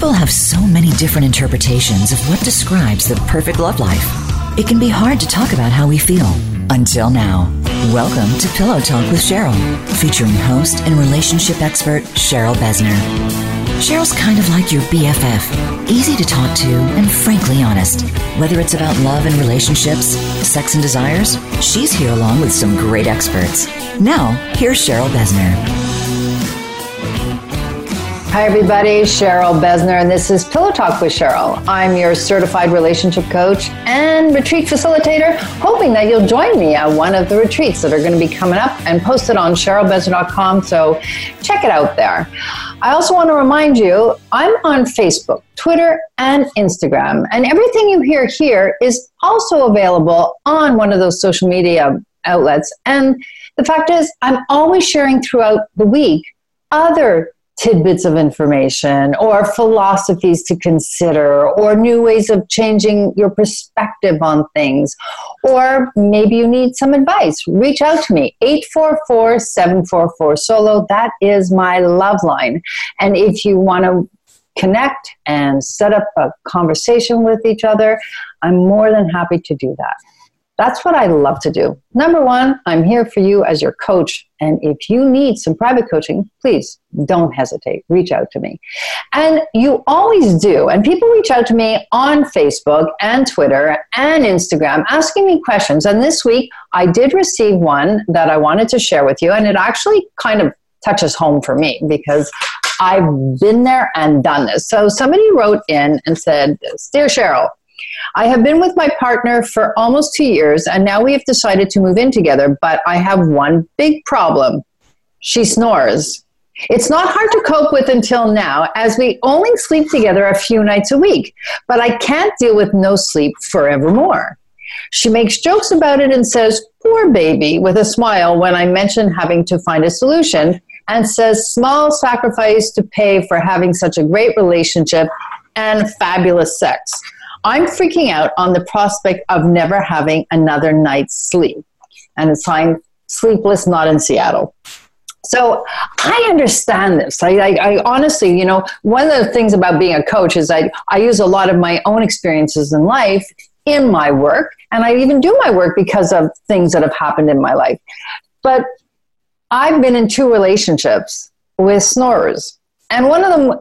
People have so many different interpretations of what describes the perfect love life. It can be hard to talk about how we feel. Until now. Welcome to Pillow Talk with Cheryl, featuring host and relationship expert Cheryl Besner. Cheryl's kind of like your BFF, easy to talk to and frankly honest. Whether it's about love and relationships, sex and desires, she's here along with some great experts. Now, here's Cheryl Besner. Hi, everybody. Cheryl Besner, and this is Pillow Talk with Cheryl. I'm your certified relationship coach and retreat facilitator, hoping that you'll join me at one of the retreats that are going to be coming up and posted on CherylBesner.com, so check it out there. I also want to remind you, I'm on Facebook, Twitter, and Instagram, and everything you hear here is also available on one of those social media outlets. And the fact is, I'm always sharing throughout the week other tidbits of information or philosophies to consider or new ways of changing your perspective on things, or maybe you need some advice. Reach out to me, 844-744-SOLO. That is my love line. And if you want to connect and set up a conversation with each other, I'm more than happy to do that. That's what I love to do. Number one, I'm here for you as your coach. And if you need some private coaching, please don't hesitate. Reach out to me. And you always do. And people reach out to me on Facebook and Twitter and Instagram asking me questions. And this week, I did receive one that I wanted to share with you. And it actually kind of touches home for me because I've been there and done this. So somebody wrote in and said, "Dear Cheryl, I have been with my partner for almost 2 years, and now we have decided to move in together, but I have one big problem. She snores. It's not hard to cope with until now, as we only sleep together a few nights a week, but I can't deal with no sleep forevermore. She makes jokes about it and says, 'Poor baby,' with a smile when I mention having to find a solution, and says, 'Small sacrifice to pay for having such a great relationship and fabulous sex.' I'm freaking out on the prospect of never having another night's sleep." And it's signed, "Sleepless Not in Seattle." So I understand this. I honestly, you know, one of the things about being a coach is I use a lot of my own experiences in life in my work. And I even do my work because of things that have happened in my life. But I've been in 2 relationships with snorers. And one of them,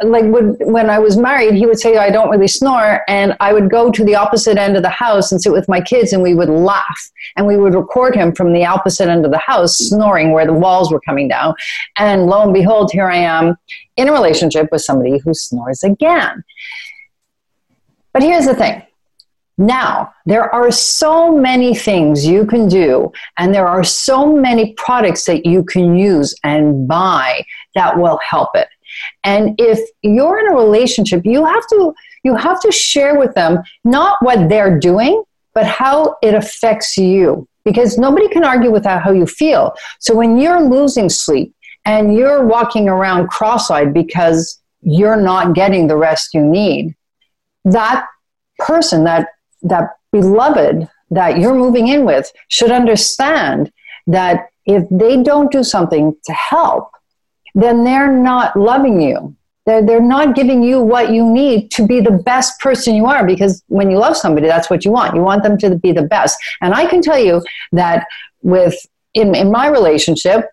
when I was married, he would say, "I don't really snore." And I would go to the opposite end of the house and sit with my kids, and we would laugh. And we would record him from the opposite end of the house, snoring where the walls were coming down. And lo and behold, here I am in a relationship with somebody who snores again. But here's the thing. Now, there are so many things you can do, and there are so many products that you can use and buy that will help it. And if you're in a relationship, you have to share with them not what they're doing, but how it affects you, because nobody can argue with how you feel. So when you're losing sleep and you're walking around cross-eyed because you're not getting the rest you need, that person, that beloved that you're moving in with, should understand that if they don't do something to help, then they're not loving you. They're not giving you what you need to be the best person you are, because when you love somebody, that's what you want. You want them to be the best. And I can tell you that in my relationship,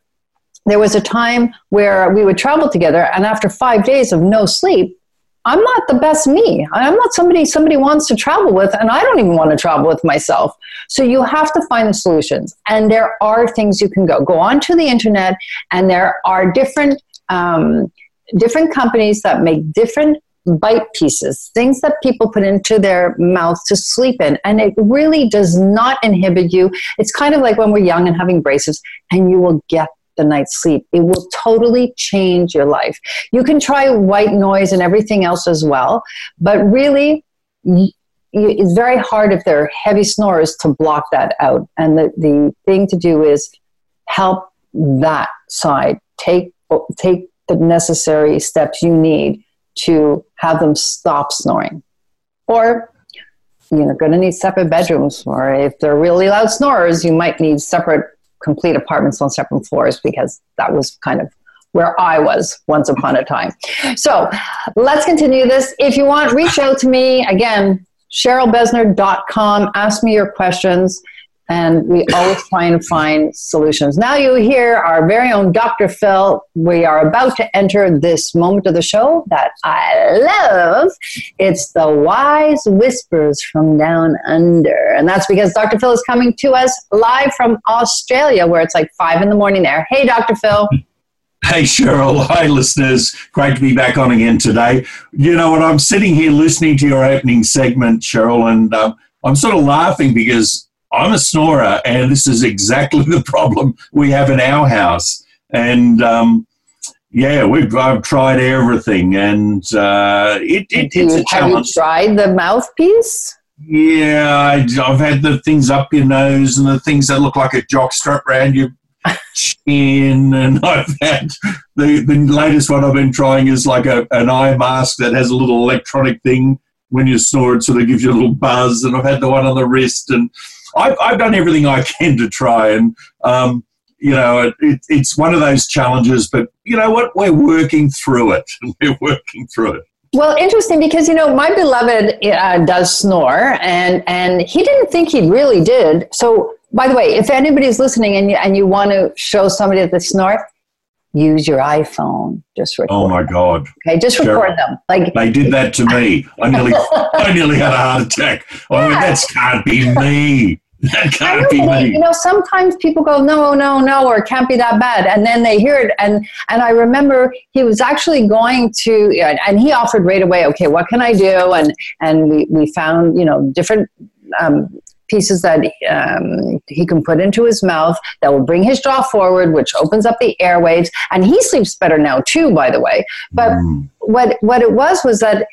there was a time where we would travel together, and after 5 days of no sleep, I'm not the best me. I'm not somebody wants to travel with, and I don't even want to travel with myself. So you have to find the solutions. And there are things you can go onto the internet, and there are different companies that make different bite pieces, things that people put into their mouth to sleep in. And it really does not inhibit you. It's kind of like when we're young and having braces, and you will get the night's sleep. It will totally change your life. You can try white noise and everything else as well, but really it's very hard if there are heavy snorers to block that out. And the thing to do is help that side. Take the necessary steps you need to have them stop snoring. Or you're going to need separate bedrooms, or if they're really loud snorers, you might need separate complete apartments on separate floors, because that was kind of where I was once upon a time. So let's continue this. If you want, reach out to me. Again, CherylBesner.com. Ask me your questions. And we always try and find solutions. Now you hear our very own Dr. Phil. We are about to enter this moment of the show that I love. It's the Wise Whispers from Down Under. And that's because Dr. Phil is coming to us live from Australia, where it's like 5 a.m. there. Hey, Dr. Phil. Hey, Cheryl. Hi, listeners. Great to be back on again today. You know what? I'm sitting here listening to your opening segment, Cheryl, and I'm sort of laughing because I'm a snorer, and this is exactly the problem we have in our house. And, I've tried everything, and it's a challenge. Have you tried the mouthpiece? Yeah, I've had the things up your nose and the things that look like a jockstrap around your chin, and I've had the latest one I've been trying is like an eye mask that has a little electronic thing. When you snore, it sort of gives you a little buzz, and I've had the one on the wrist, and I've done everything I can to try, and, it's one of those challenges, but you know what? We're working through it. Well, interesting, because, my beloved does snore, and he didn't think he really did. So, by the way, if anybody's listening and you want to show somebody that they snore, use your iPhone. Just record. Oh my God! Okay, just record them. Like they did that to me. I nearly had a heart attack. Oh, yeah. That can't be me. That can't be me. Sometimes people go, no, or it can't be that bad, and then they hear it. And I remember he was actually going to, and he offered right away. Okay, what can I do? And we found different pieces that he can put into his mouth that will bring his jaw forward, which opens up the airwaves. And he sleeps better now too, by the way. But what it was that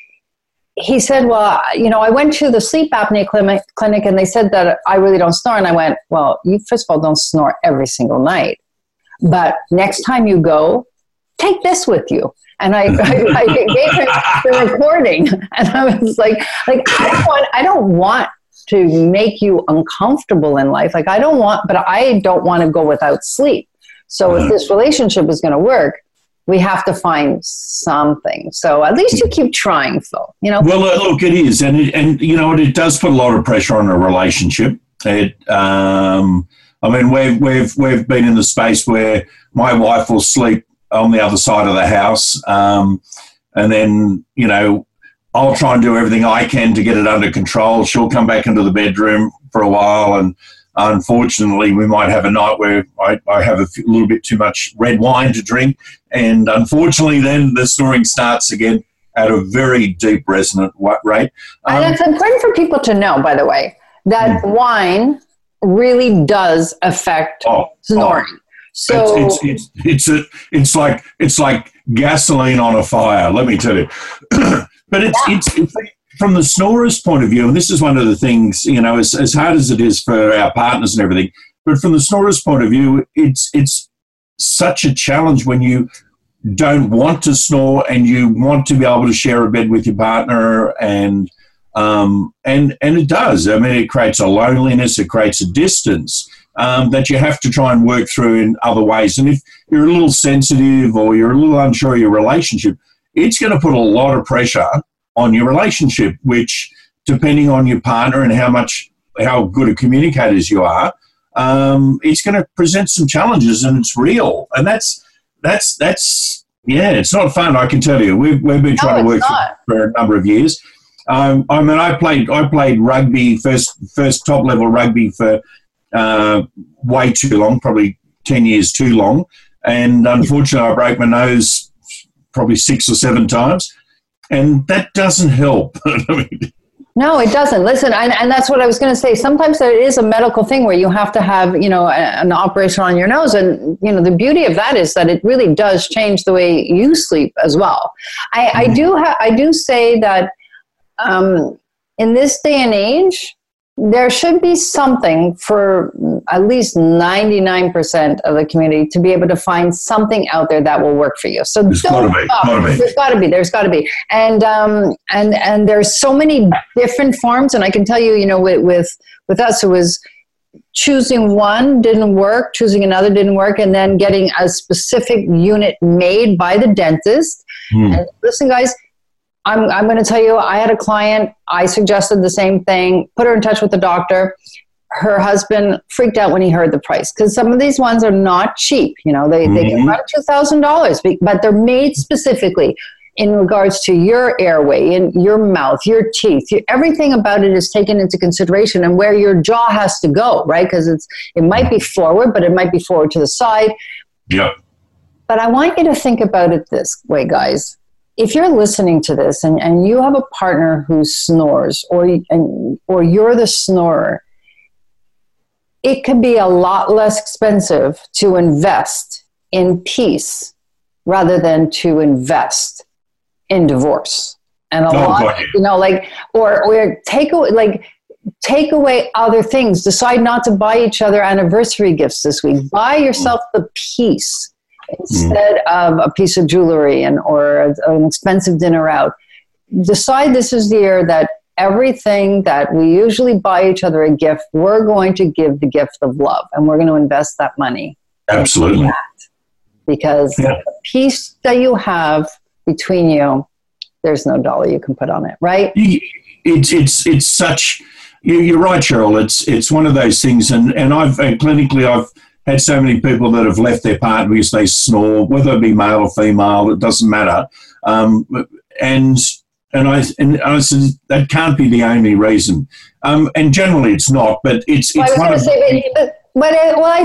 he said, well, I went to the sleep apnea clinic and they said that I really don't snore. And I went, well, you first of all don't snore every single night. But next time you go, take this with you. And I gave him the recording. And I was like I don't want to make you uncomfortable in life. Like I don't want to go without sleep. So if this relationship is going to work, we have to find something. So at least you keep trying, Phil, Well, look, it is. And it does put a lot of pressure on a relationship. We've been in the space where my wife will sleep on the other side of the house. And then, I'll try and do everything I can to get it under control. She'll come back into the bedroom for a while, and unfortunately we might have a night where I have a little bit too much red wine to drink, and unfortunately then the snoring starts again at a very deep resonant rate. And it's important for people to know, by the way, that wine really does affect snoring. Oh. So it's like gasoline on a fire, let me tell you. But it's from the snorer's point of view, and this is one of the things, as hard as it is for our partners and everything, but from the snorer's point of view, it's such a challenge when you don't want to snore and you want to be able to share a bed with your partner, and it does. I mean, it creates a loneliness, it creates a distance that you have to try and work through in other ways. And if you're a little sensitive or you're a little unsure of your relationship, it's going to put a lot of pressure on your relationship, which, depending on your partner and how good of communicators you are, it's going to present some challenges, and it's real. And that's it's not fun, I can tell you. We've been trying to work for a number of years. I played rugby, first top level rugby for way too long, probably 10 years too long. And unfortunately I broke my nose probably 6 or 7 times, and that doesn't help. No, it doesn't. Listen, and that's what I was going to say. Sometimes there is a medical thing where you have to have, an operation on your nose, and, the beauty of that is that it really does change the way you sleep as well. I do say that in this day and age, there should be something for at least 99% of the community to be able to find something out there that will work for you. So there's got to be. And there's so many different forms. And I can tell you, with us, it was choosing one didn't work, choosing another didn't work, and then getting a specific unit made by the dentist. And listen, guys, I'm going to tell you, I had a client, I suggested the same thing, put her in touch with the doctor. Her husband freaked out when he heard the price, because some of these ones are not cheap. You know, they can run $2,000, but they're made specifically in regards to your airway, in your mouth, your teeth. Everything about it is taken into consideration, and where your jaw has to go, right? Because it might be forward, but it might be forward to the side. Yeah. But I want you to think about it this way, guys. If you're listening to this and you have a partner who snores, or you're the snorer, it could be a lot less expensive to invest in peace rather than to invest in divorce. And take away other things. Decide not to buy each other anniversary gifts this week. Buy yourself the peace instead of a piece of jewelry or an expensive dinner out. Decide this is the year that everything that we usually buy each other a gift, we're going to give the gift of love, and we're going to invest that money. Absolutely. Because the peace that you have between you, there's no dollar you can put on it, right? It's such, you're right, Cheryl. It's one of those things, and clinically I've had so many people that have left their partner because they snore, whether it be male or female, it doesn't matter. And I said, that can't be the only reason. And generally it's not, but I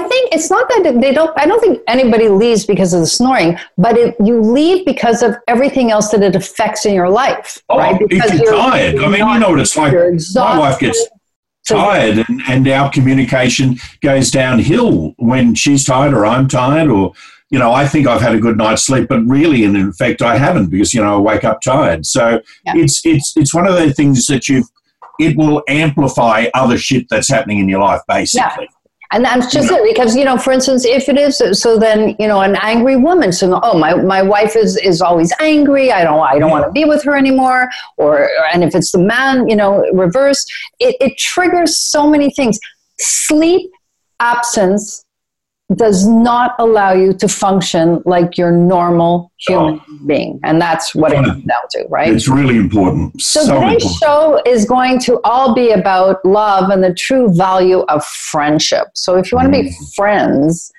think it's not that I don't think anybody leaves because of the snoring, but you leave because of everything else that it affects in your life. Oh, right? Because if you're tired. I mean, you know what it's like. My wife gets tired and our communication goes downhill when she's tired or I'm tired, or, you know, I think I've had a good night's sleep, but really, and in fact, I haven't, because, you know, I wake up tired. So it's one of those things that it will amplify other shit that's happening in your life, basically. Yeah. And that's just it, because, you know, for instance, if it is, so then, you know, an angry woman, so, oh, my wife is always angry, I don't want to be with her anymore, and if it's the man, you know, reverse, it triggers so many things. Sleep absence does not allow you to function like your normal human being, and that's what it comes down to, right? It's really important. So today's show is going to all be about love and the true value of friendship. So if you want to be friends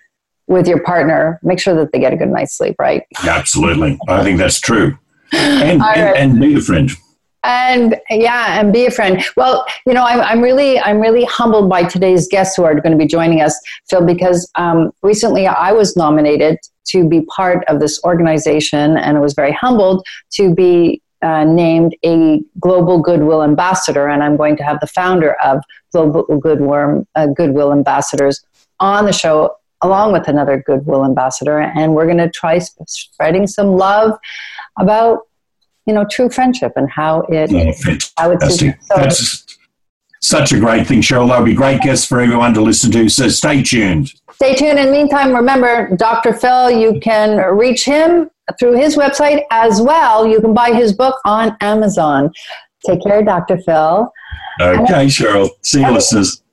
with your partner, make sure that they get a good night's sleep, right? Absolutely. I think that's true. And be a friend. And be a friend. Well, you know, I'm really humbled by today's guests who are going to be joining us, Phil, because recently I was nominated to be part of this organization, and I was very humbled to be named a Global Goodwill Ambassador, and I'm going to have the founder of Global Goodwill Ambassadors on the show, along with another Goodwill Ambassador, and we're going to try spreading some love about, you know, true friendship and how it. Oh, fantastic! That's such a great thing, Cheryl. That'll be great guests for everyone to listen to. So stay tuned. Stay tuned. In the meantime, remember, Dr. Phil. You can reach him through his website as well. You can buy his book on Amazon. Take care, Dr. Phil. Okay, Cheryl. See you, listeners.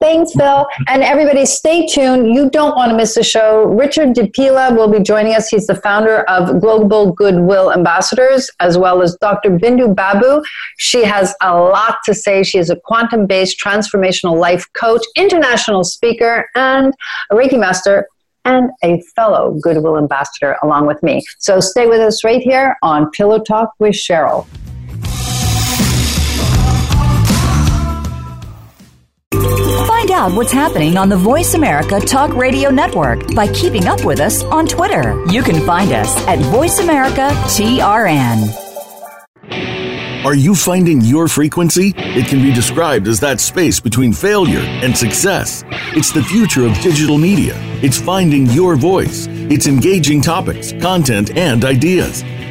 Thanks, Phil. And everybody, stay tuned. You don't want to miss the show. Richard DiPilla will be joining us. He's the founder of Global Goodwill Ambassadors, as well as Dr. Bindu Babu. She has a lot to say. She is a quantum-based transformational life coach, international speaker, and a Reiki master, and a fellow Goodwill Ambassador along with me. So stay with us right here on Pillow Talk with Cheryl. Find out what's happening on the Voice America Talk Radio Network by keeping up with us on Twitter. You can find us at VoiceAmericaTRN. Are you finding your frequency? It can be described as that space between failure and success. It's the future of digital media. It's finding your voice. It's engaging topics, content, and ideas.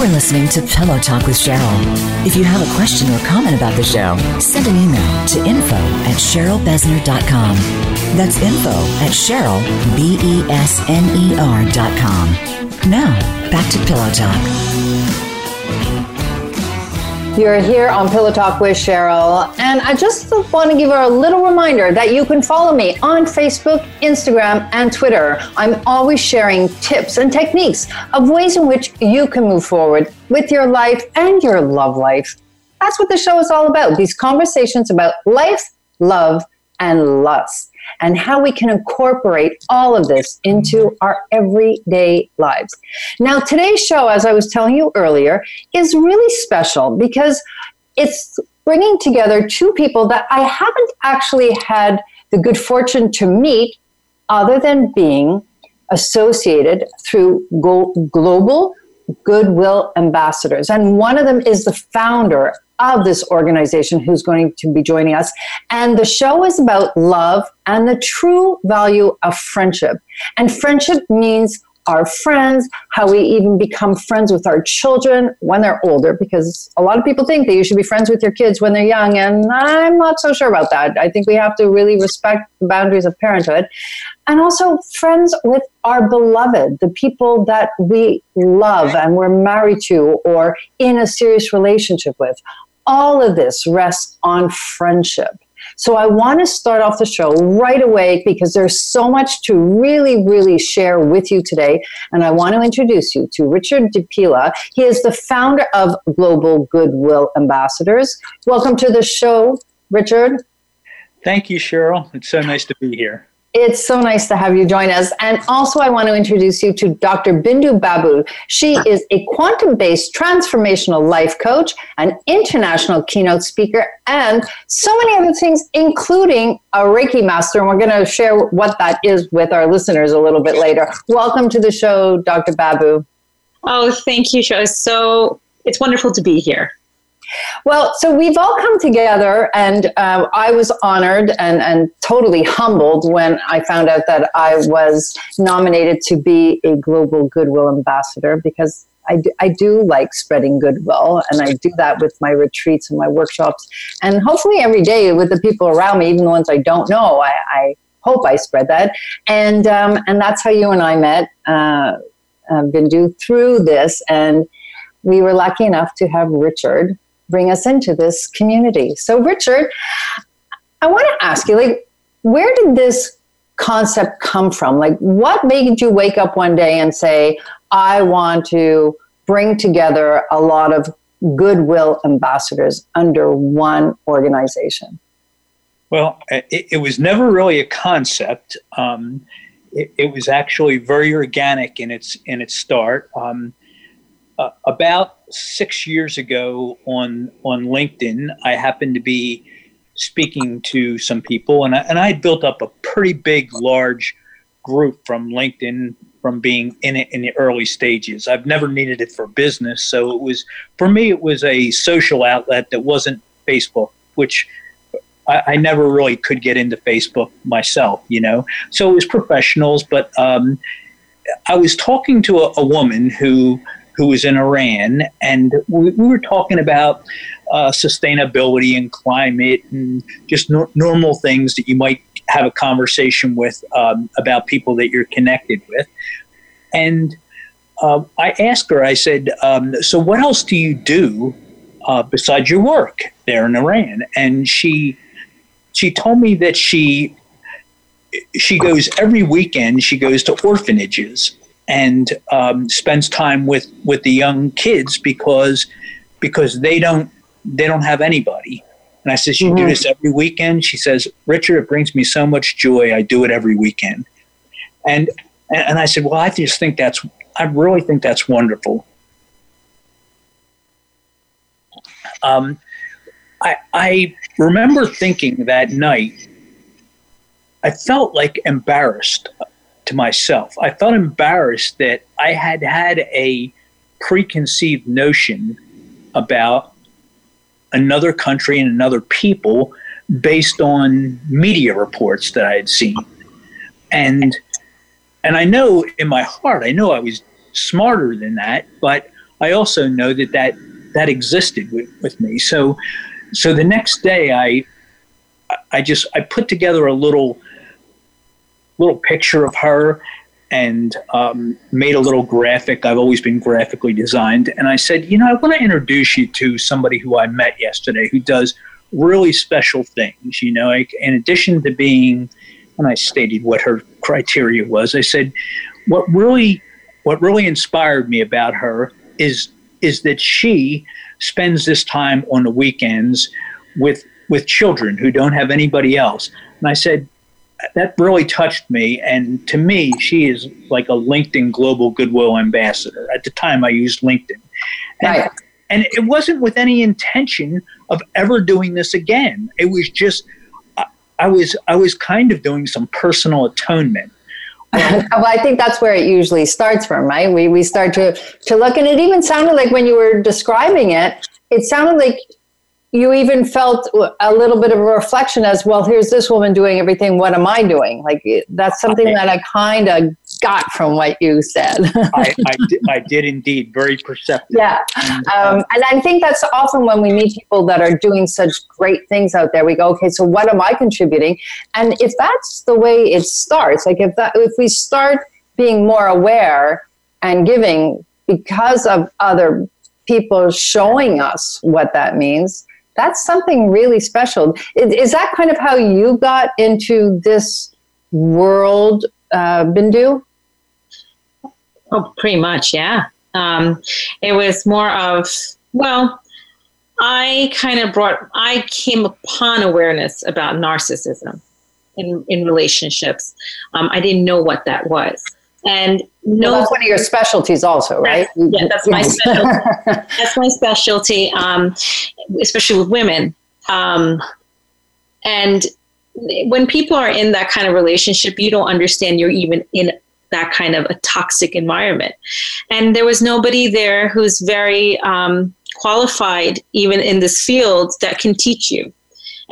We're listening to Pillow Talk with Cheryl. If you have a question or comment about the show, send an email to info@CherylBesner.com. That's info@CherylBesner.com. Now, back to Pillow Talk. You're here on Pillow Talk with Cheryl, and I just want to give her a little reminder that you can follow me on Facebook, Instagram, and Twitter. I'm always sharing tips and techniques of ways in which you can move forward with your life and your love life. That's what the show is all about, these conversations about life, love, and lust, and how we can incorporate all of this into our everyday lives. Now, today's show, as I was telling you earlier, is really special because it's bringing together two people that I haven't actually had the good fortune to meet other than being associated through Global Goodwill Ambassadors. And one of them is the founder of this organization who's going to be joining us. And the show is about love and the true value of friendship. And friendship means our friends, how we even become friends with our children when they're older, because a lot of people think that you should be friends with your kids when they're young, and I'm not so sure about that. I think we have to really respect the boundaries of parenthood. And also friends with our beloved, the people that we love and we're married to or in a serious relationship with. All of this rests on friendship. So I want to start off the show right away because there's so much to really, really share with you today. And I want to introduce you to Richard DiPilla. He is the founder of Global Goodwill Ambassadors. Welcome to the show, Richard. Thank you, Cheryl. It's so nice to be here. It's so nice to have you join us. And also, I want to introduce you to Dr. Bindu Babu. She is a quantum-based transformational life coach, an international keynote speaker, and so many other things, including a Reiki master. And we're going to share what that is with our listeners a little bit later. Welcome to the show, Dr. Babu. Oh, thank you, Cheryl. So it's wonderful to be here. Well, so we've all come together, and I was honored and totally humbled when I found out that I was nominated to be a Global Goodwill Ambassador, because I do like spreading goodwill, and I do that with my retreats and my workshops, and hopefully every day with the people around me, even the ones I don't know. I hope I spread that, and that's how you and I met, Bindu, through this, and we were lucky enough to have Richard bring us into this community. So Richard, I want to ask you, where did this concept come from? What made you wake up one day and say, I want to bring together a lot of goodwill ambassadors under one organization? Well, it was never really a concept. It was actually very organic in its start. About 6 years ago on LinkedIn, I happened to be speaking to some people, and I had built up a pretty big, large group from LinkedIn from being in it in the early stages. I've never needed it for business, so it was, for me, it was a social outlet that wasn't Facebook, which I never really could get into Facebook myself, So it was professionals, but I was talking to a woman who who was in Iran, and we were talking about sustainability and climate and just normal things that you might have a conversation with about people that you're connected with. And I asked her, I said, so what else do you do besides your work there in Iran? And she told me that she goes every weekend, she goes to orphanages and spends time with the young kids because they don't have anybody. And I says, you do this every weekend? She says, Richard, it brings me so much joy. I do it every weekend. And I said, well, I really think that's wonderful. I remember thinking that night, I felt like embarrassed to myself. I felt embarrassed that I had a preconceived notion about another country and another people based on media reports that I had seen. And I know in my heart, I know I was smarter than that, but I also know that existed with me. So the next day I put together a little picture of her and made a little graphic. I've always been graphically designed. And I said, I want to introduce you to somebody who I met yesterday who does really special things. In addition to being, and I stated what her criteria was, I said, what really inspired me about her is that she spends this time on the weekends with children who don't have anybody else. And I said, that really touched me. And to me, she is like a LinkedIn Global Goodwill Ambassador. At the time, I used LinkedIn. And it wasn't with any intention of ever doing this again. It was just, I was kind of doing some personal atonement. Well, I think that's where it usually starts from, right? We start to look, and it even sounded like when you were describing it, it sounded like you even felt a little bit of a reflection as, well, here's this woman doing everything. What am I doing? Like, that's something that I kind of got from what you said. I did indeed. Very perceptive. Yeah. And I think that's often when we meet people that are doing such great things out there, we go, okay, so what am I contributing? And if that's the way it starts, like if we start being more aware and giving because of other people showing us what that means, that's something really special. Is that kind of how you got into this world, Bindu? Oh, pretty much, yeah. It was more of, I came upon awareness about narcissism in relationships. I didn't know what that was. And that's one of your specialties also, right? Yeah, that's my specialty. Especially with women. And when people are in that kind of relationship, you don't understand you're even in that kind of a toxic environment. And there was nobody there who's very qualified, even in this field, that can teach you.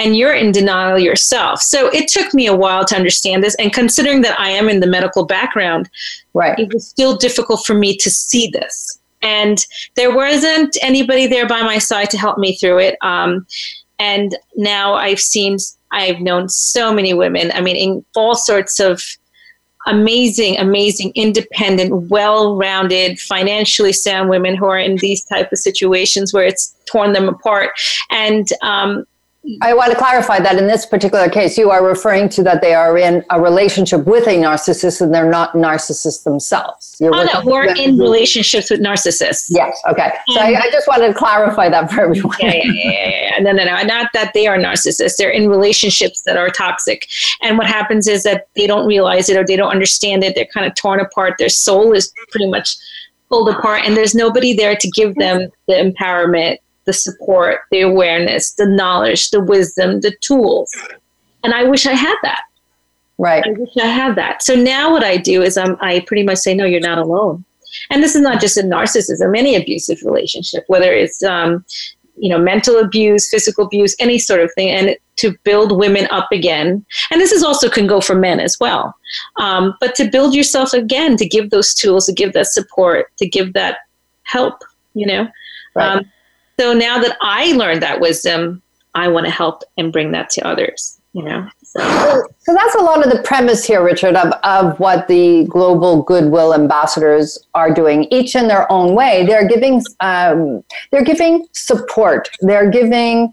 And you're in denial yourself. So it took me a while to understand this. And considering that I am in the medical background, right, it was still difficult for me to see this. And there wasn't anybody there by my side to help me through it. And now I've known so many women, I mean, in all sorts of amazing, independent, well-rounded, financially sound women who are in these type of situations where it's torn them apart. And, I want to clarify that in this particular case, you are referring to that they are in a relationship with a narcissist and they're not narcissists themselves. We're in relationships with narcissists. Yes, okay. So I just wanted to clarify that for everyone. Yeah. No. Not that they are narcissists. They're in relationships that are toxic. And what happens is that they don't realize it or they don't understand it. They're kind of torn apart. Their soul is pretty much pulled apart and there's nobody there to give them the empowerment, the support, the awareness, the knowledge, the wisdom, the tools. And I wish I had that. Right. So now what I do is I pretty much say, no, you're not alone. And this is not just in narcissism, any abusive relationship, whether it's, mental abuse, physical abuse, any sort of thing, and to build women up again. And this is also can go for men as well. But to build yourself again, to give those tools, to give that support, to give that help, you know. Right. So now that I learned that wisdom, I want to help and bring that to others, you know. So that's a lot of the premise here, Richard, of what the Global Goodwill Ambassadors are doing, each in their own way. They're giving support. They're giving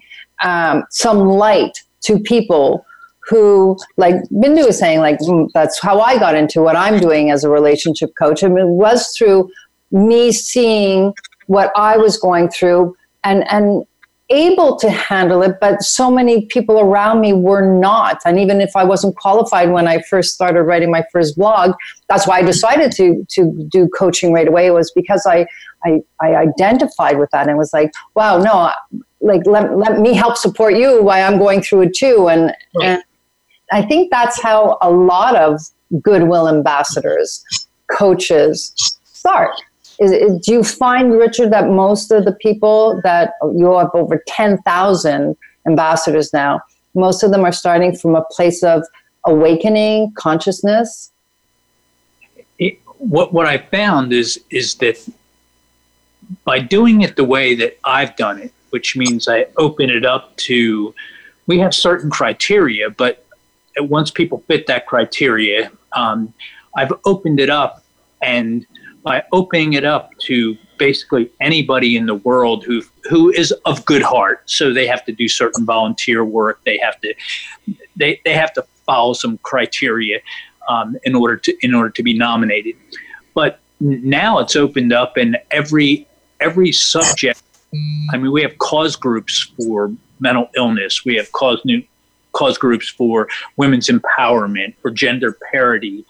some light to people who, like Bindu is saying, like, that's how I got into what I'm doing as a relationship coach. I mean, it was through me seeing what I was going through and able to handle it, but so many people around me were not. And even if I wasn't qualified when I first started writing my first blog, that's why I decided to do coaching right away. It was because I identified with that and was like, wow, no, like let me help support you while I'm going through it too. And I think that's how a lot of goodwill ambassadors, coaches start. Do you find, Richard, that most of the people that you have over 10,000 ambassadors now, most of them are starting from a place of awakening, consciousness? What I found is that by doing it the way that I've done it, which means I open it up to, we have certain criteria, but once people fit that criteria, I've opened it up, and by opening it up to basically anybody in the world who is of good heart. So they have to do certain volunteer work. They have to they have to follow some criteria in order to be nominated. But now it's opened up, and every subject. I mean, we have cause groups for mental illness. We have cause groups for women's empowerment, for gender parity.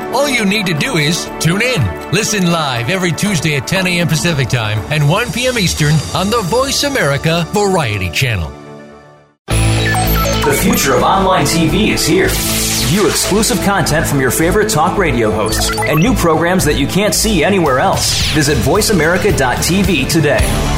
All you need to do is tune in. Listen live every Tuesday at 10 a.m. Pacific Time and 1 p.m. Eastern on the Voice America Variety Channel. The future of online TV is here. View exclusive content from your favorite talk radio hosts and new programs that you can't see anywhere else. Visit voiceamerica.tv today.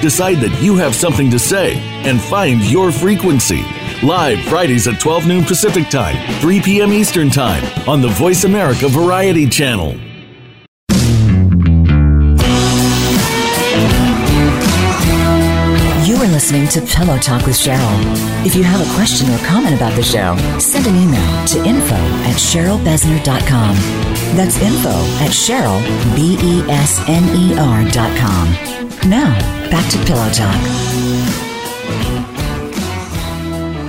decide that you have something to say, and find your frequency. Live Fridays at 12 noon Pacific Time, 3 p.m. Eastern Time on the Voice America Variety Channel. are listening to Pillow Talk with Cheryl. If you have a question or comment about the show, send an email to info@CherylBesner.com. That's info@CherylBesner.com. Now, back to Pillow Talk.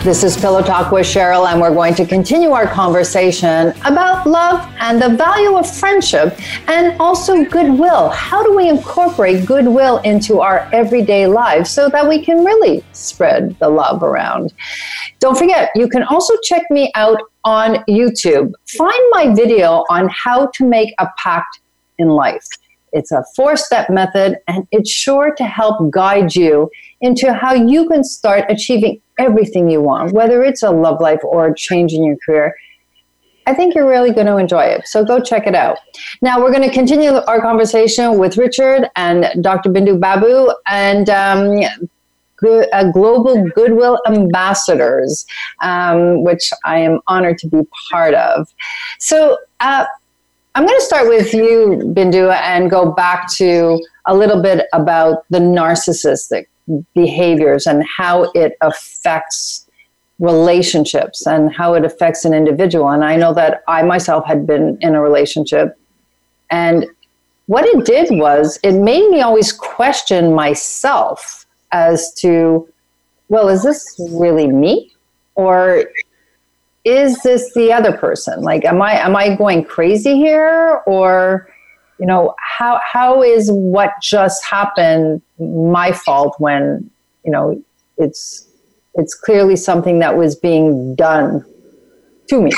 This is Pillow Talk with Cheryl, and we're going to continue our conversation about love and the value of friendship and also goodwill. How do we incorporate goodwill into our everyday lives so that we can really spread the love around? Don't forget, you can also check me out on YouTube. Find my video on how to make a pact in life. It's a 4-step method, and it's sure to help guide you into how you can start achieving everything you want, whether it's a love life or a change in your career. I think you're really going to enjoy it. So go check it out. Now we're going to continue our conversation with Richard and Dr. Bindu Babu and Global Goodwill Ambassadors, which I am honored to be part of. So I'm going to start with you, Bindu, and go back to a little bit about the narcissistic behaviors and how it affects relationships and how it affects an individual. And I know that I myself had been in a relationship, and what it did was it made me always question myself as to, well, is this really me, or is this the other person? Like, am I going crazy here, or, you know, how is what just happened my fault when, you know, it's clearly something that was being done to me?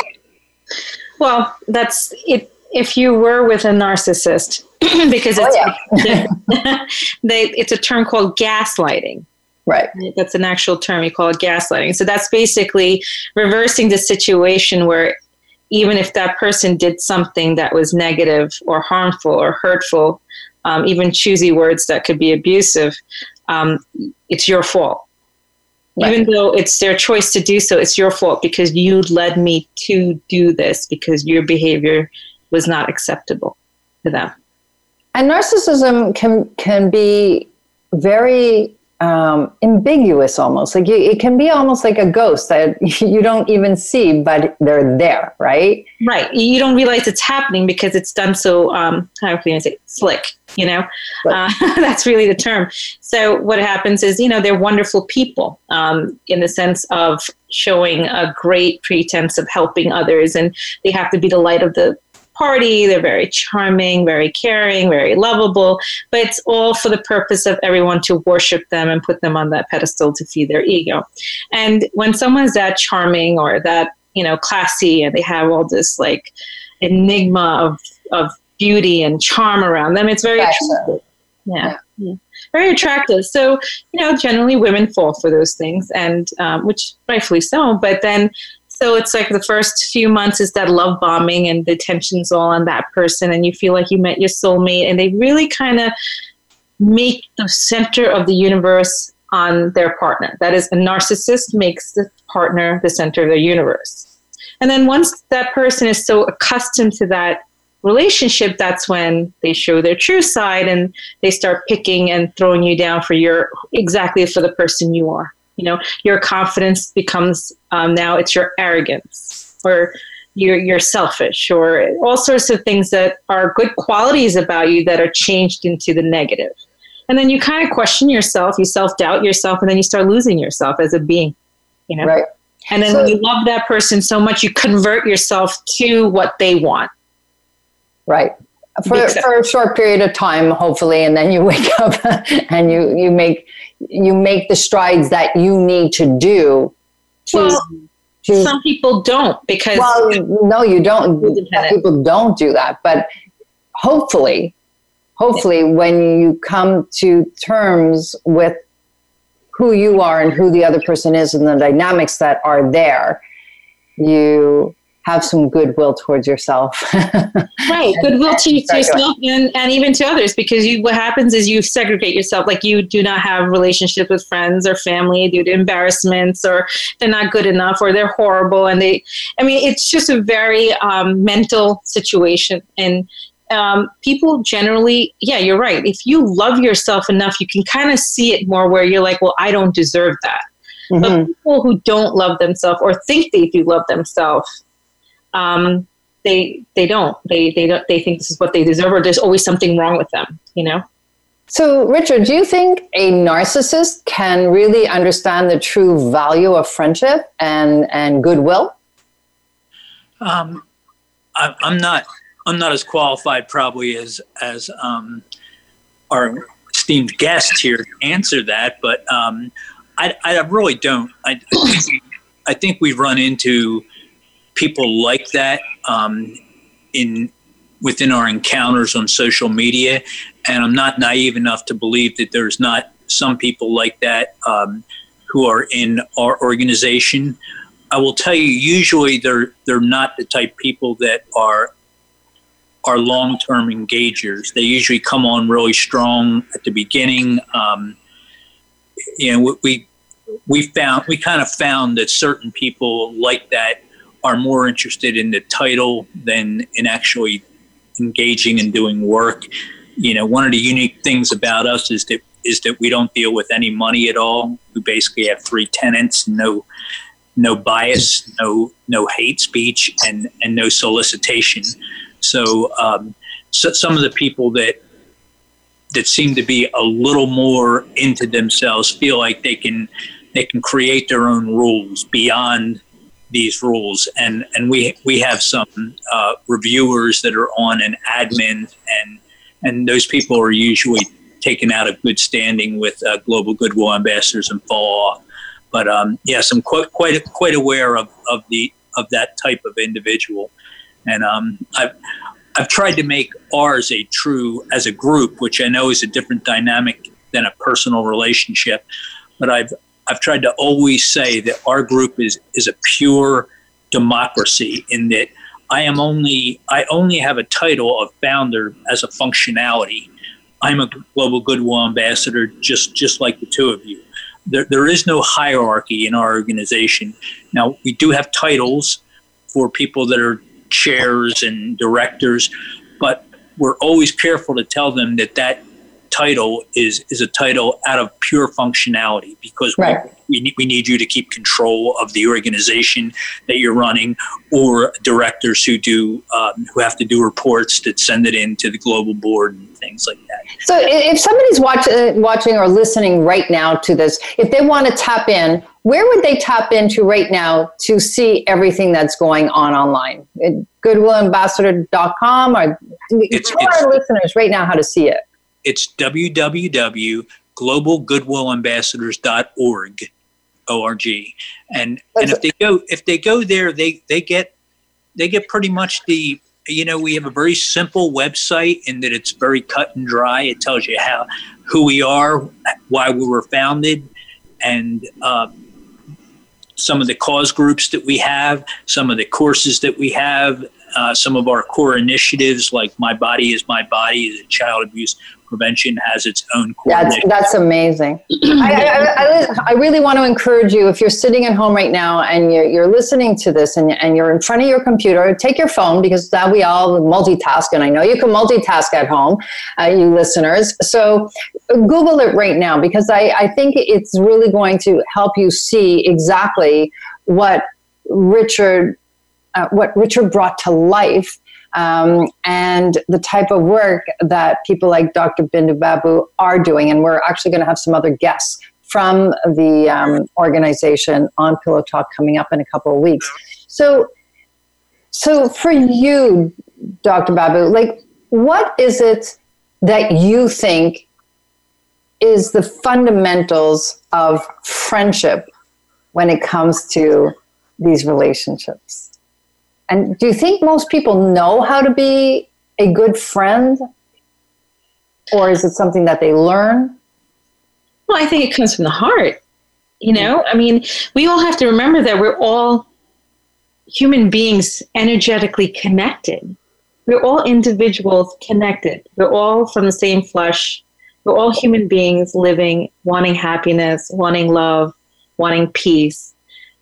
Well, that's it. If you were with a narcissist, because it's a term called gaslighting. Right. That's an actual term. You call it gaslighting. So that's basically reversing the situation where even if that person did something that was negative or harmful or hurtful, even choosy words that could be abusive, it's your fault. Right. Even though it's their choice to do so, it's your fault because you led me to do this because your behavior was not acceptable to them. And narcissism can be very ambiguous almost. Like it can be almost like a ghost that you don't even see, but they're there, right? Right. You don't realize it's happening because it's done so, how can I say, slick, you know? That's really the term. So what happens is, you know, they're wonderful people in the sense of showing a great pretense of helping others, and they have to be the light of the party. They're very charming, very caring, very lovable, but it's all for the purpose of everyone to worship them and put them on that pedestal to feed their ego. And when someone's that charming or that, you know, classy, and they have all this like enigma of beauty and charm around them, it's very attractive. Yeah. Very attractive. So, you know, generally women fall for those things, and which rightfully so, but then so it's like the first few months is that love bombing, and the tension's all on that person, and you feel like you met your soulmate, and they really kind of make the center of the universe on their partner. That is, a narcissist makes the partner the center of their universe. And then once that person is so accustomed to that relationship, that's when they show their true side, and they start picking and throwing you down for the person you are. You know, your confidence becomes now it's your arrogance, or you're selfish, or all sorts of things that are good qualities about you that are changed into the negative. And then you kind of question yourself, you self-doubt yourself, and then you start losing yourself as a being, you know? Right. And then when you love that person so much, you convert yourself to what they want. Right. For a short period of time, hopefully, and then you wake up and you make the strides that you need to do. Some people don't, because... Well, no, you don't. People don't do that. But hopefully when you come to terms with who you are and who the other person is and the dynamics that are there, you have some goodwill towards yourself. Right. Goodwill to yourself and even to others, because what happens is you segregate yourself. Like, you do not have relationships with friends or family due to embarrassments, or they're not good enough, or they're horrible. And it's just a very mental situation. And people generally, yeah, you're right. If you love yourself enough, you can kind of see it more where you're like, well, I don't deserve that. Mm-hmm. But people who don't love themselves or think they do love themselves, they don't. They think this is what they deserve, or there's always something wrong with them, you know? So, Richard, do you think a narcissist can really understand the true value of friendship and goodwill? I'm not as qualified probably as our esteemed guest here to answer that, but I really don't. I think we run into people like that within our encounters on social media, and I'm not naive enough to believe that there's not some people like that who are in our organization. I will tell you, usually they're not the type of people that are long-term engagers. They usually come on really strong at the beginning. We kind of found that certain people like that are more interested in the title than in actually engaging and doing work. You know, one of the unique things about us is that we don't deal with any money at all. We basically have three tenets: no bias, no hate speech, and no solicitation. So some of the people that seem to be a little more into themselves feel like they can create their own rules beyond these rules. And we have some reviewers that are on an admin, and those people are usually taken out of good standing with Global Goodwill Ambassadors and fall off. But yes, I'm quite aware of that type of individual, and I've tried to make ours as a group, which I know is a different dynamic than a personal relationship. But I've tried to always say that our group is a pure democracy, in that I only have a title of founder as a functionality. I'm a Global Goodwill Ambassador, just like the two of you. There is no hierarchy in our organization. Now, we do have titles for people that are chairs and directors, but we're always careful to tell them that title is a title out of pure functionality, because right. we need you to keep control of the organization that you're running, or directors who have to do reports that send it in to the global board and things like that. So if somebody's watching or listening right now to this, if they want to tap in, where would they tap into right now to see everything that's going on online? goodwillambassador.com, or tell our listeners right now how to see it. It's www.globalgoodwillambassadors.org, O-R-G. And if they go there, they get pretty much we have a very simple website in that it's very cut and dry. It tells you who we are, why we were founded, and some of the cause groups that we have, some of the courses that we have, some of our core initiatives, like My Body is a Child Abuse Prevention, has its own core. That's amazing. I really want to encourage you, if you're sitting at home right now and you're listening to this and you're in front of your computer, take your phone, because now we all multitask, and I know you can multitask at home, you listeners. So Google it right now, because I think it's really going to help you see exactly what Richard brought to life, and the type of work that people like Dr. Bindu Babu are doing. And we're actually going to have some other guests from the organization on Pillow Talk coming up in a couple of weeks. So for you, Dr. Babu, like, what is it that you think is the fundamentals of friendship when it comes to these relationships? And do you think most people know how to be a good friend, or is it something that they learn? Well, I think it comes from the heart, you know? I mean, we all have to remember that we're all human beings energetically connected. We're all individuals connected. We're all from the same flesh. We're all human beings living, wanting happiness, wanting love, wanting peace.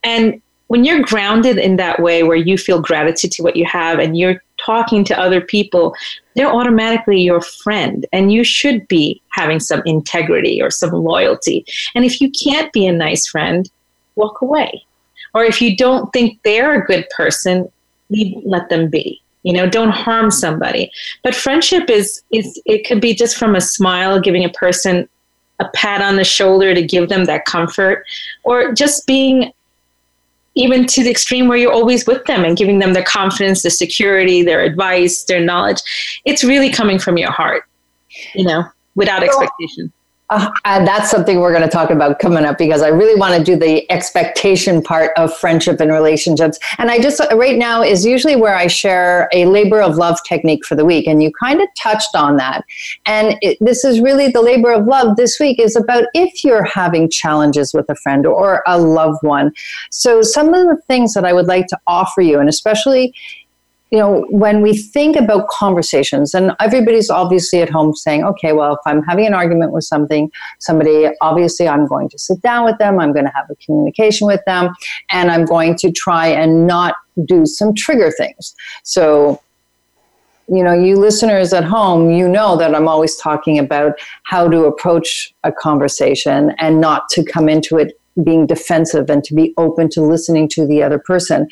And when you're grounded in that way, where you feel gratitude to what you have, and you're talking to other people, they're automatically your friend, and you should be having some integrity or some loyalty. And if you can't be a nice friend, walk away. Or if you don't think they're a good person, let them be. You know, don't harm somebody. But friendship is it could be just from a smile, giving a person a pat on the shoulder to give them that comfort, or just being even to the extreme where you're always with them and giving them their confidence, their security, their advice, their knowledge. It's really coming from your heart, you know, without expectation. And that's something we're going to talk about coming up, because I really want to do the expectation part of friendship and relationships. And I just, right now is usually where I share a labor of love technique for the week. And you kind of touched on that. And this is really the labor of love this week is about if you're having challenges with a friend or a loved one. So some of the things that I would like to offer you, and especially, you know, when we think about conversations, and everybody's obviously at home saying, okay, well, if I'm having an argument with somebody, obviously I'm going to sit down with them, I'm going to have a communication with them, and I'm going to try and not do some trigger things. So, you know, you listeners at home, you know that I'm always talking about how to approach a conversation and not to come into it being defensive and to be open to listening to the other person.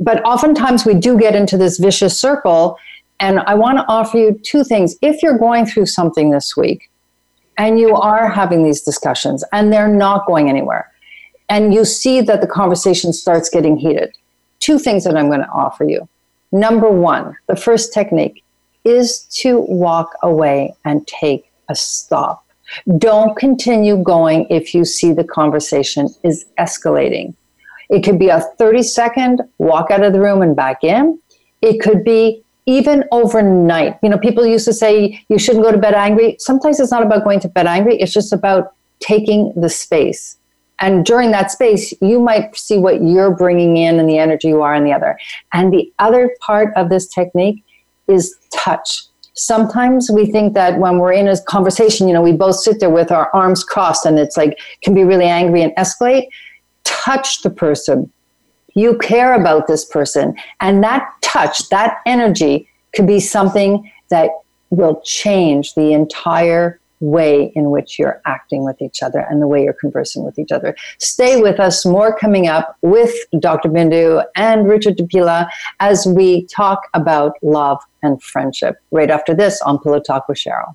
But oftentimes we do get into this vicious circle, and I want to offer you two things. If you're going through something this week and you are having these discussions and they're not going anywhere and you see that the conversation starts getting heated, two things that I'm going to offer you. Number one, the first technique is to walk away and take a stop. Don't continue going if you see the conversation is escalating. It could be a 30-second walk out of the room and back in. It could be even overnight. You know, people used to say you shouldn't go to bed angry. Sometimes it's not about going to bed angry. It's just about taking the space. And during that space, you might see what you're bringing in and the energy you are in the other. And the other part of this technique is touch. Sometimes we think that when we're in a conversation, you know, we both sit there with our arms crossed and it's like can be really angry and escalate. Touch the person. You care about this person. And that touch, that energy could be something that will change the entire way in which you're acting with each other and the way you're conversing with each other. Stay with us. More coming up with Dr. Bindu and Richard DiPilla as we talk about love and friendship right after this on Pillow Talk with Cheryl.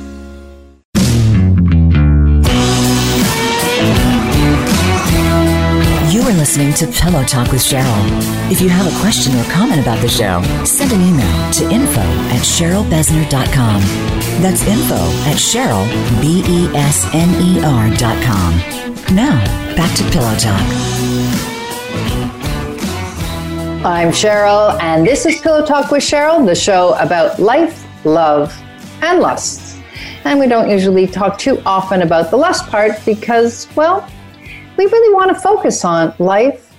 Listening to Pillow Talk with Cheryl. If you have a question or comment about the show, send an email to info@CherylBesner.com. That's info@CherylBesner.com. Now, back to Pillow Talk. I'm Cheryl, and this is Pillow Talk with Cheryl, the show about life, love, and lust. And we don't usually talk too often about the lust part because, well, we really want to focus on life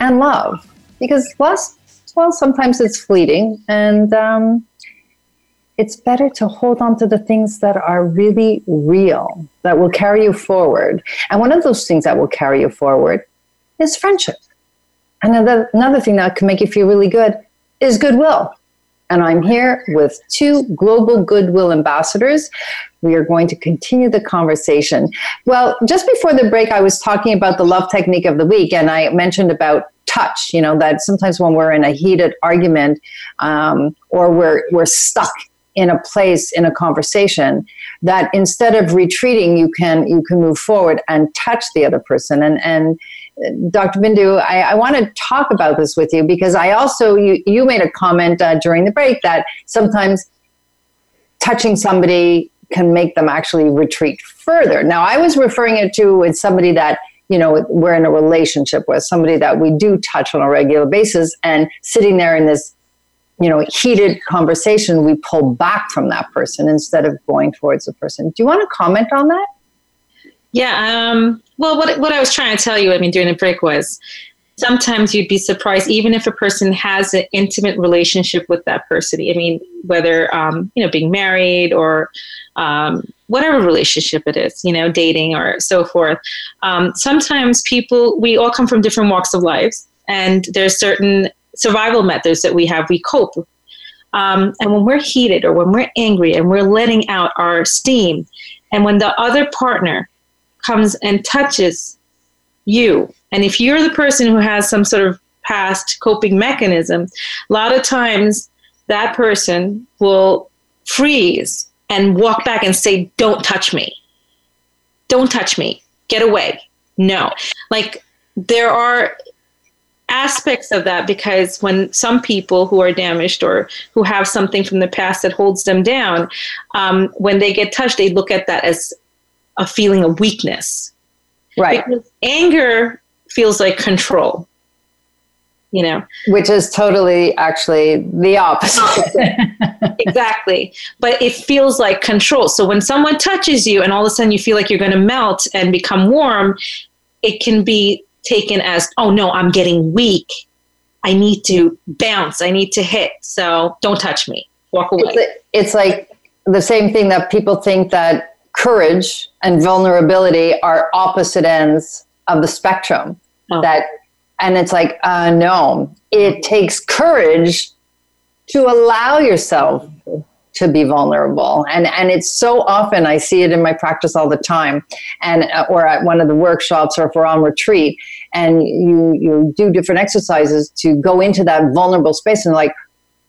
and love because lust, well, sometimes it's fleeting, and it's better to hold on to the things that are really real, that will carry you forward. And one of those things that will carry you forward is friendship. Another thing that can make you feel really good is goodwill. And I'm here with two Global Goodwill Ambassadors. We are going to continue the conversation. Well, just before the break, I was talking about the love technique of the week, and I mentioned about touch, you know, that sometimes when we're in a heated argument or we're stuck in a place in a conversation, that instead of retreating, you can move forward and touch the other person. And Dr. Bindu, I want to talk about this with you because I also, you made a comment during the break that sometimes touching somebody can make them actually retreat further. Now, I was referring it to with somebody that, you know, we're in a relationship with, somebody that we do touch on a regular basis, and sitting there in this, you know, heated conversation, we pull back from that person instead of going towards the person. Do you want to comment on that? Yeah. Well, what I was trying to tell you, I mean, during the break was sometimes you'd be surprised, even if a person has an intimate relationship with that person. I mean, whether, you know, being married or whatever relationship it is, you know, dating or so forth. Sometimes people, we all come from different walks of life, and there's certain survival methods that we have, we cope. And when we're heated or when we're angry and we're letting out our steam, and when the other partner comes and touches you, and if you're the person who has some sort of past coping mechanism, a lot of times that person will freeze and walk back and say, "Don't touch me. Don't touch me. Get away. No." Like, there are aspects of that, because when some people who are damaged or who have something from the past that holds them down, when they get touched, they look at that as a feeling of weakness. Right. Because anger feels like control, you know. Which is totally actually the opposite. Exactly. But it feels like control. So when someone touches you and all of a sudden you feel like you're going to melt and become warm, it can be taken as, oh no, I'm getting weak. I need to bounce. I need to hit. So don't touch me. Walk away. It's like the same thing that people think that courage and vulnerability are opposite ends of the spectrum. Oh. And it's like, no, it takes courage to allow yourself to be vulnerable. And it's so often, I see it in my practice all the time, and or at one of the workshops, or if we're on retreat, and you do different exercises to go into that vulnerable space, and like,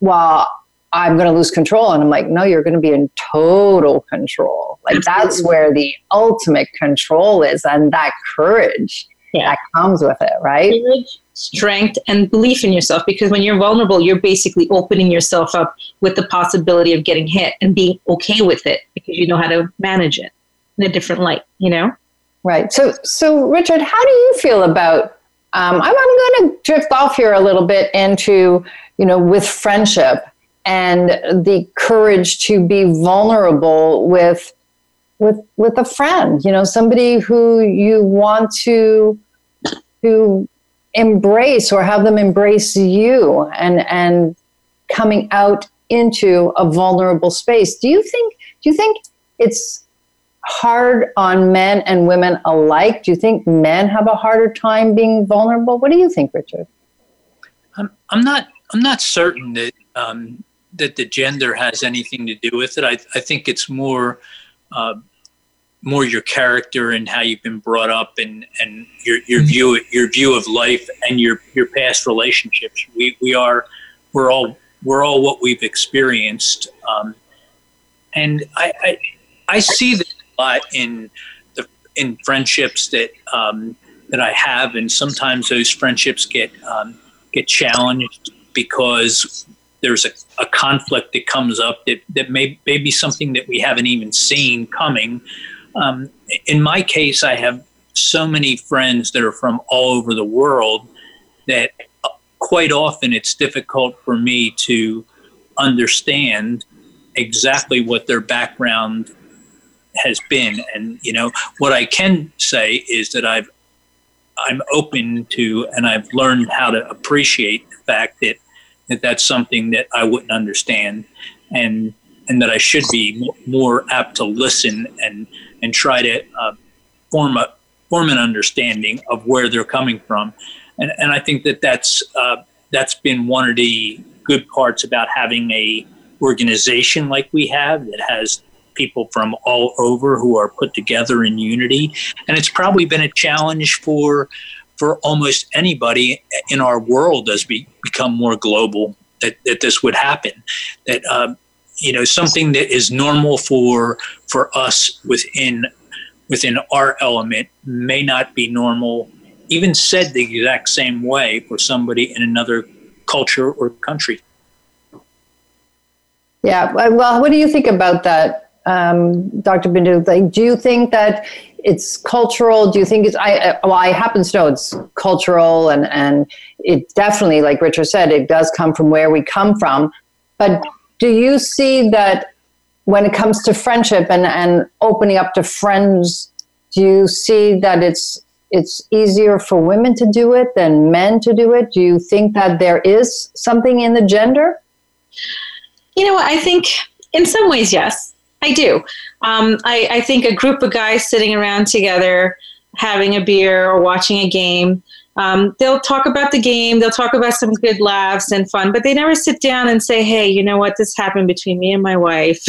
well, I'm going to lose control. And I'm like, no, you're going to be in total control. Like, absolutely. That's where the ultimate control is, and that courage that comes with it, right? Courage, strength, and belief in yourself. Because when you're vulnerable, you're basically opening yourself up with the possibility of getting hit and being okay with it because you know how to manage it in a different light, you know? Right. So Richard, how do you feel about, I'm going to drift off here a little bit into, you know, with friendship, and the courage to be vulnerable with a friend, you know, somebody who you want to embrace or have them embrace you, and coming out into a vulnerable space. Do you think it's hard on men and women alike? Do you think men have a harder time being vulnerable? What do you think, Richard? I'm not certain that that the gender has anything to do with it. I think it's more your character and how you've been brought up, and your view of life and your past relationships. We're all what we've experienced, and I see this a lot in friendships that I have, and sometimes those friendships get challenged because there's a conflict that comes up that may be something that we haven't even seen coming. In my case, I have so many friends that are from all over the world that quite often it's difficult for me to understand exactly what their background has been. And, you know, what I can say is that I'm open to, and I've learned how to appreciate the fact that that's something that I wouldn't understand, and that I should be more apt to listen and try to form an understanding of where they're coming from. And I think that that's been one of the good parts about having a organization like we have that has people from all over who are put together in unity. And it's probably been a challenge for almost anybody in our world as we become more global that this would happen. That something that is normal for us within our element may not be normal, even said the exact same way, for somebody in another culture or country. Yeah. Well, what do you think about that, Dr. Bindu? Like, do you think that it's cultural? Do you think it's? I happen to know it's cultural, and it definitely, like Richard said, it does come from where we come from. But do you see that when it comes to friendship and opening up to friends, do you see that it's easier for women to do it than men to do it? Do you think that there is something in the gender? You know, I think in some ways, yes, I do. I think a group of guys sitting around together, having a beer or watching a game, they'll talk about the game, they'll talk about some good laughs and fun, but they never sit down and say, hey, you know what, this happened between me and my wife,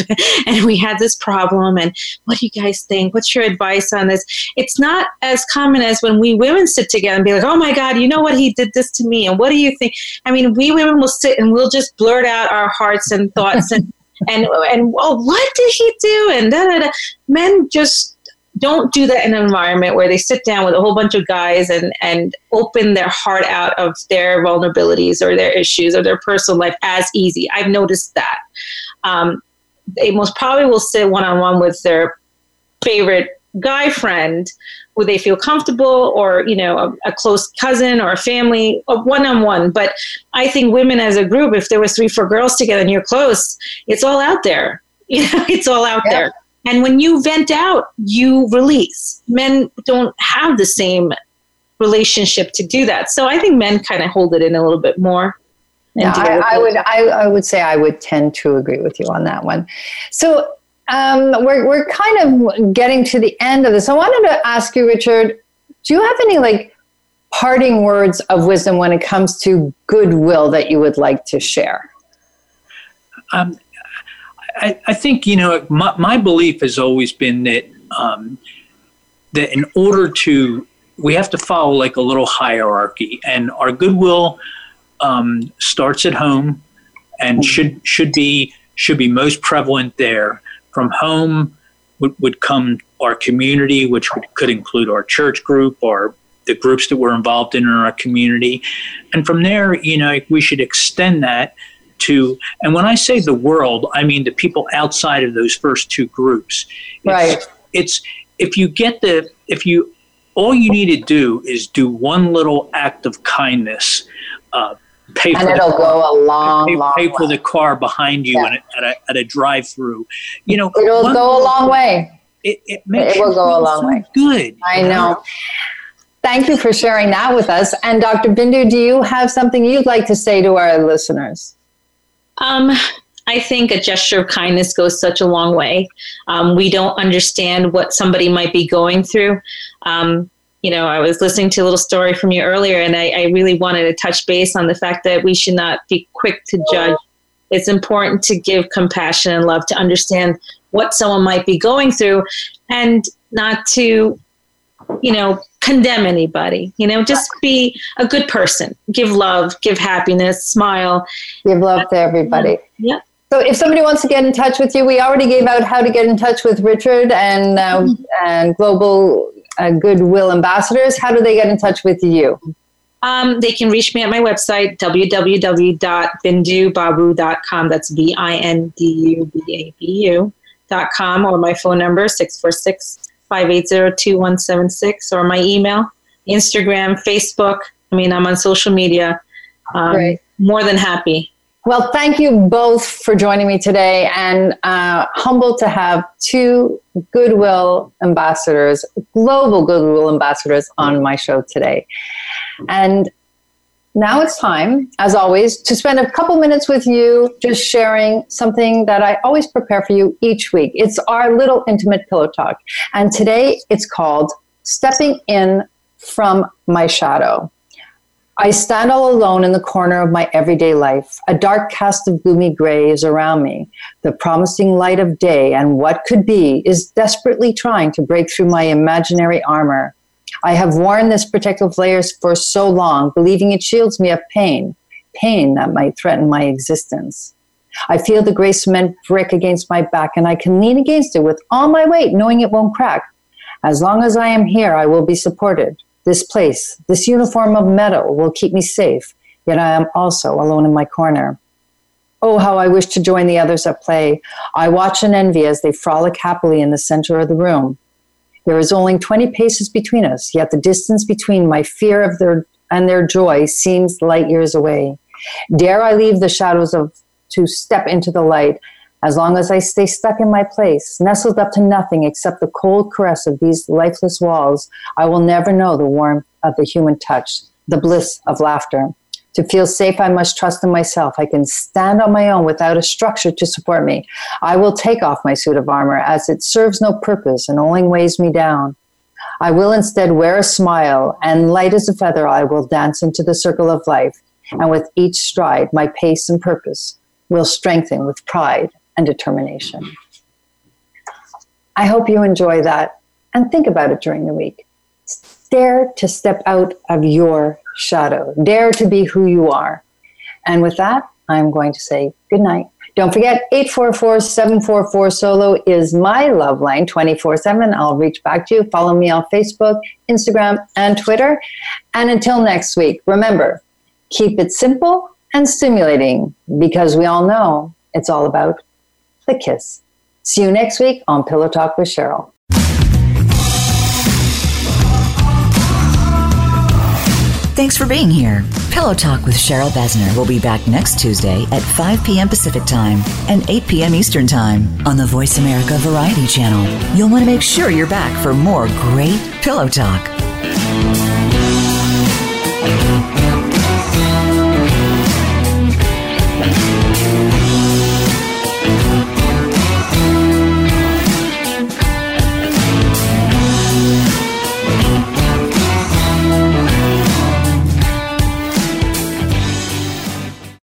and we had this problem, and what do you guys think? What's your advice on this? It's not as common as when we women sit together and be like, oh my God, you know what, he did this to me, and what do you think? I mean, we women will sit and we'll just blurt out our hearts and thoughts and oh, what did he do? And da-da-da. Men just don't do that in an environment where they sit down with a whole bunch of guys and open their heart out of their vulnerabilities or their issues or their personal life as easy. I've noticed that. They most probably will sit one-on-one with their favorite guy friend who they feel comfortable, or, you know, a close cousin or a family, a one-on-one. But I think women as a group, if there was 3-4 girls together and you're close, it's all out there. You know, it's all out there. And when you vent out, you release. Men don't have the same relationship to do that. So I think men kind of hold it in a little bit more. Yeah, I would say I would tend to agree with you on that one. So we're kind of getting to the end of this. I wanted to ask you, Richard, do you have any like parting words of wisdom when it comes to goodwill that you would like to share? I think, you know, my belief has always been that in order to, we have to follow like a little hierarchy, and our goodwill starts at home and should be most prevalent there. From home would come our community, which could include our church group or the groups that we're involved in our community. And from there, you know, we should extend that to, and when I say the world, I mean the people outside of those first two groups. It's all you need to do is do one little act of kindness, pay for the car behind you at a drive-through. You know, it'll go a long way. It will go a long way. Good. I know. Thank you for sharing that with us. And Dr. Bindu, do you have something you'd like to say to our listeners? I think a gesture of kindness goes such a long way. We don't understand what somebody might be going through. You know, I was listening to a little story from you earlier, and I really wanted to touch base on the fact that we should not be quick to judge. It's important to give compassion and love to understand what someone might be going through, and not to, you know, condemn anybody. You know, just be a good person. Give love, give happiness, smile. Give love to everybody. Yeah. So if somebody wants to get in touch with you, we already gave out how to get in touch with Richard and Global Goodwill Ambassadors. How do they get in touch with you? They can reach me at my website, www.bindubabu.com. That's BINDUBABU.com, or my phone number, 646-580-2176, or my email, Instagram, Facebook. I mean, I'm on social media. More than happy. Well, thank you both for joining me today, and humbled to have two Goodwill Ambassadors, Global Goodwill Ambassadors, on my show today. And now it's time, as always, to spend a couple minutes with you, just sharing something that I always prepare for you each week. It's our little intimate pillow talk. And today it's called Stepping In From My Shadow. I stand all alone in the corner of my everyday life. A dark cast of gloomy gray is around me. The promising light of day and what could be is desperately trying to break through my imaginary armor. I have worn this protective layer for so long, believing it shields me of pain that might threaten my existence. I feel the gray cement brick against my back, and I can lean against it with all my weight, knowing it won't crack. As long as I am here, I will be supported. This place, this uniform of metal, will keep me safe, yet I am also alone in my corner. Oh, how I wish to join the others at play. I watch in envy as they frolic happily in the center of the room. There is only 20 paces between us, yet the distance between my fear of their joy seems light years away. Dare I leave the shadows to step into the light? As long as I stay stuck in my place, nestled up to nothing except the cold caress of these lifeless walls, I will never know the warmth of the human touch, the bliss of laughter. To feel safe, I must trust in myself. I can stand on my own without a structure to support me. I will take off my suit of armor, as it serves no purpose and only weighs me down. I will instead wear a smile, and light as a feather, I will dance into the circle of life. And with each stride, my pace and purpose will strengthen with pride and determination. I hope you enjoy that, and think about it during the week. Dare to step out of your shadow. Dare to be who you are. And with that, I'm going to say good night. Don't forget, 844-744-SOLO is my love line, 24/7. I'll reach back to you. Follow me on Facebook, Instagram, and Twitter. And until next week, remember, keep it simple and stimulating, because we all know it's all about the kiss. See you next week on Pillow Talk with Cheryl. Thanks for being here. Pillow Talk with Cheryl Besner will be back next Tuesday at 5 p.m. Pacific Time and 8 p.m. Eastern Time on the Voice America Variety Channel. You'll want to make sure you're back for more great Pillow Talk.